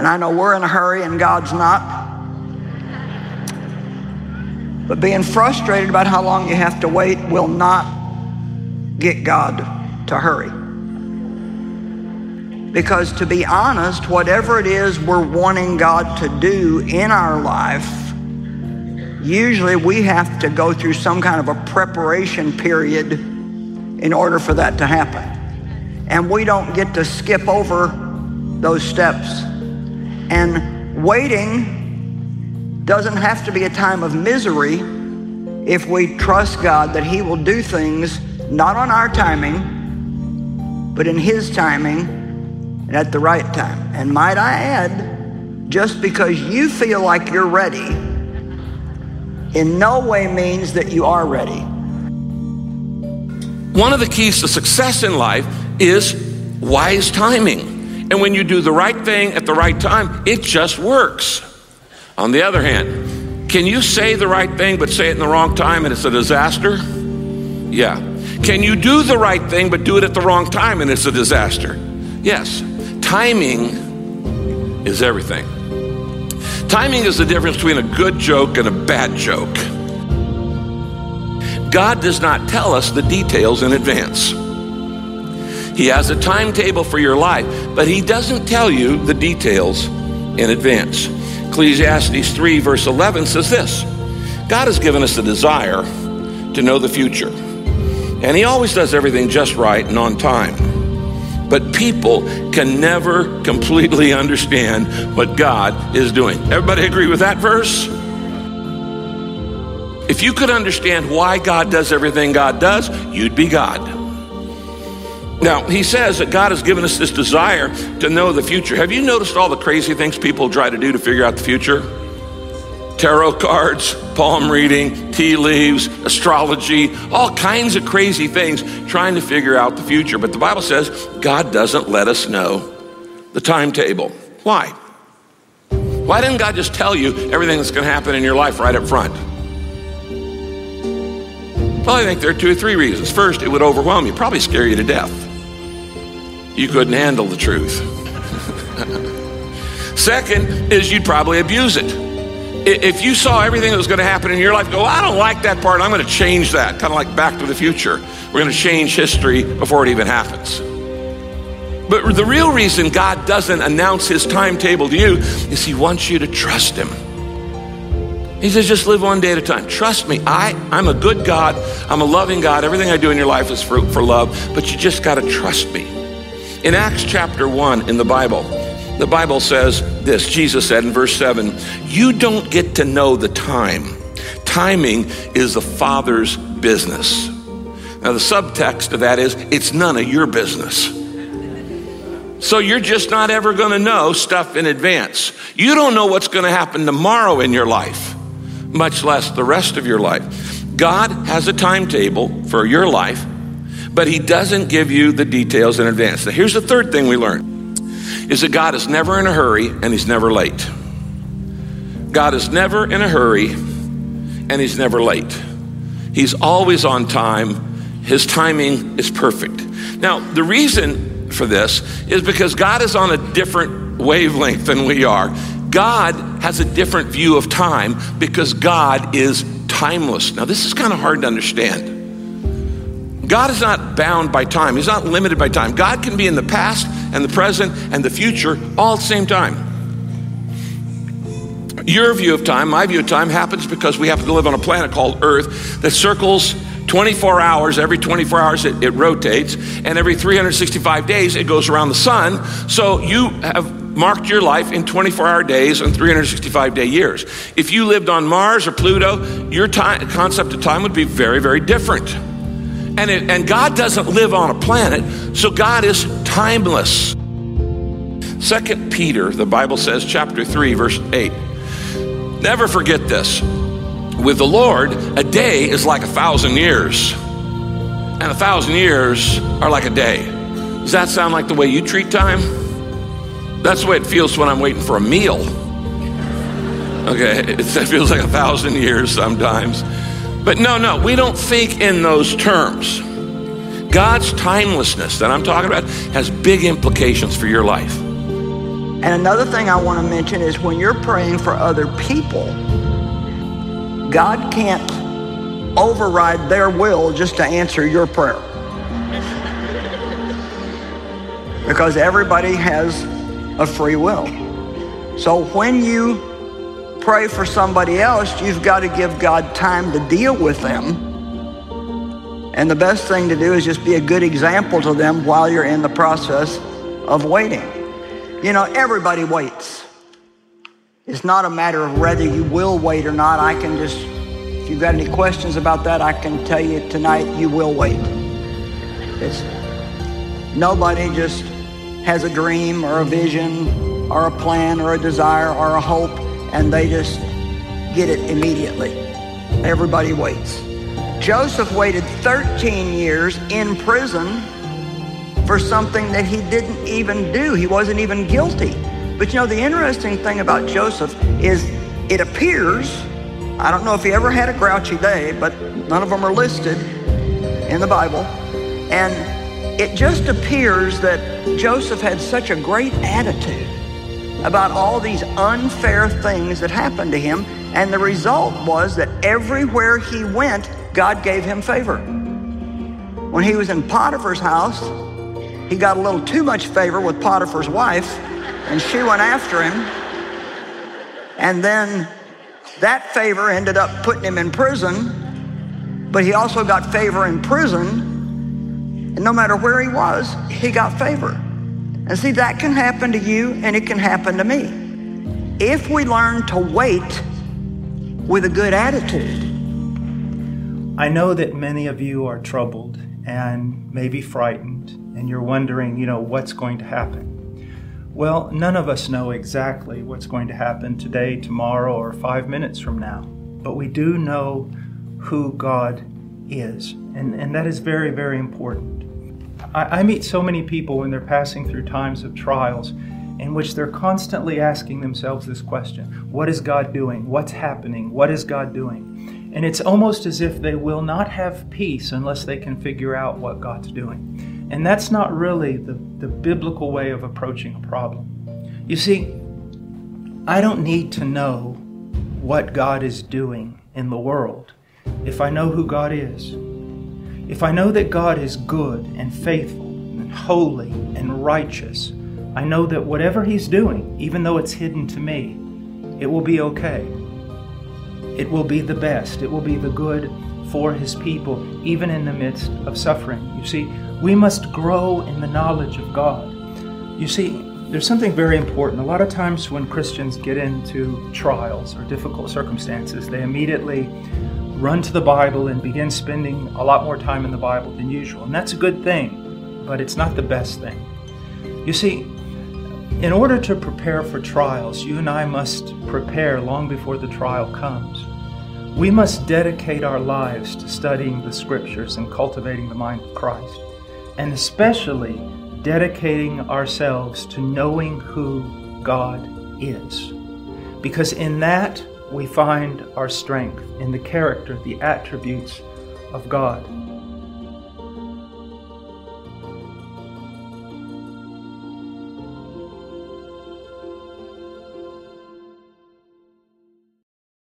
And I know we're in a hurry and God's not. But being frustrated about how long you have to wait will not get God to hurry. Because to be honest, whatever it is we're wanting God to do in our life, usually we have to go through some kind of a preparation period in order for that to happen. And we don't get to skip over those steps. And waiting doesn't have to be a time of misery if we trust God that He will do things not on our timing, but in His timing and at the right time. And might I add, just because you feel like you're ready, in no way means that you are ready. One of the keys to success in life is wise timing. And when you do the right thing at the right time, it just works. On the other hand, can you say the right thing but say it in the wrong time and it's a disaster? Yeah. Can you do the right thing but do it at the wrong time and it's a disaster? Yes. Timing is everything. Timing is the difference between a good joke and a bad joke. God does not tell us the details in advance. He has a timetable for your life, but He doesn't tell you the details in advance. Ecclesiastes 3 verse 11 says this: God has given us the desire to know the future, and He always does everything just right and on time. But people can never completely understand what God is doing. Everybody agree with that verse? If you could understand why God does everything God does, you'd be God. Now, He says that God has given us this desire to know the future. Have you noticed all the crazy things people try to do to figure out the future? Tarot cards, palm reading, tea leaves, astrology, all kinds of crazy things trying to figure out the future. But the Bible says God doesn't let us know the timetable. Why? Why didn't God just tell you everything that's going to happen in your life right up front? Well, I think there are two or three reasons. First, it would overwhelm you, probably scare you to death. You couldn't handle the truth. Second is you'd probably abuse it. If you saw everything that was going to happen in your life, go, I don't like that part, I'm going to change that. Kind of like Back to the Future. We're going to change history before it even happens. But the real reason God doesn't announce His timetable to you is He wants you to trust Him. He says, just live one day at a time. Trust me, I'm a good God. I'm a loving God. Everything I do in your life is for love, but you just got to trust me. In Acts chapter 1 in the Bible says this. Jesus said in verse 7, you don't get to know the time. Timing is the Father's business. Now, the subtext of that is it's none of your business. So you're just not ever going to know stuff in advance. You don't know what's going to happen tomorrow in your life, much less the rest of your life. God has a timetable for your life, but He doesn't give you the details in advance. Now, here's the third thing we learn, is that God is never in a hurry and He's never late. God is never in a hurry and He's never late. He's always on time. His timing is perfect. Now, the reason for this is because God is on a different wavelength than we are. God has a different view of time because God is timeless. Now, this is kind of hard to understand. God is not bound by time. He's not limited by time. God can be in the past and the present and the future all at the same time. Your view of time, my view of time, happens because we happen to live on a planet called Earth that circles 24 hours. Every 24 hours it rotates, and every 365 days it goes around the sun. So you have marked your life in 24-hour days and 365-day years. If you lived on Mars or Pluto, your time, concept of time would be very, very different. And God doesn't live on a planet, so God is timeless. 2 Peter, the Bible says, chapter 3, verse 8. Never forget this. With the Lord, a day is like 1,000 years, and 1,000 years are like a day. Does that sound like the way you treat time? That's the way it feels when I'm waiting for a meal. Okay, it feels like 1,000 years sometimes. But no, we don't think in those terms. God's timelessness that I'm talking about has big implications for your life. And another thing I want to mention is when you're praying for other people, God can't override their will just to answer your prayer. Because everybody has a free will. So when you pray for somebody else, you've got to give God time to deal with them. And the best thing to do is just be a good example to them while you're in the process of waiting. You know, everybody waits. It's not a matter of whether you will wait or not. I can just, if you've got any questions about that, I can tell you tonight, you will wait. Nobody just has a dream or a vision or a plan or a desire or a hope and they just get it immediately. Everybody waits. Joseph waited 13 years in prison for something that he didn't even do. He wasn't even guilty. But you know, the interesting thing about Joseph is it appears, I don't know if he ever had a grouchy day, but none of them are listed in the Bible. And it just appears that Joseph had such a great attitude about all these unfair things that happened to him. And the result was that everywhere he went, God gave him favor. When he was in Potiphar's house, he got a little too much favor with Potiphar's wife, and she went after him. And then that favor ended up putting him in prison, but he also got favor in prison. And no matter where he was, he got favor. And see, that can happen to you, and it can happen to me. If we learn to wait with a good attitude. I know that many of you are troubled and maybe frightened, and you're wondering, you know, what's going to happen? Well, none of us know exactly what's going to happen today, tomorrow, or 5 minutes from now. But we do know who God is, and that is very, very important. I meet so many people when they're passing through times of trials in which they're constantly asking themselves this question, what is God doing? What's happening? What is God doing? And it's almost as if they will not have peace unless they can figure out what God's doing. And that's not really the biblical way of approaching a problem. You see, I don't need to know what God is doing in the world if I know who God is. If I know that God is good and faithful and holy and righteous, I know that whatever He's doing, even though it's hidden to me, it will be okay. It will be the best. It will be the good for His people, even in the midst of suffering. You see, we must grow in the knowledge of God. You see, there's something very important. A lot of times when Christians get into trials or difficult circumstances, they immediately run to the Bible and begin spending a lot more time in the Bible than usual. And that's a good thing, but it's not the best thing. You see, in order to prepare for trials, you and I must prepare long before the trial comes. We must dedicate our lives to studying the Scriptures and cultivating the mind of Christ, and especially dedicating ourselves to knowing who God is. Because in that, we find our strength in the character, the attributes of God.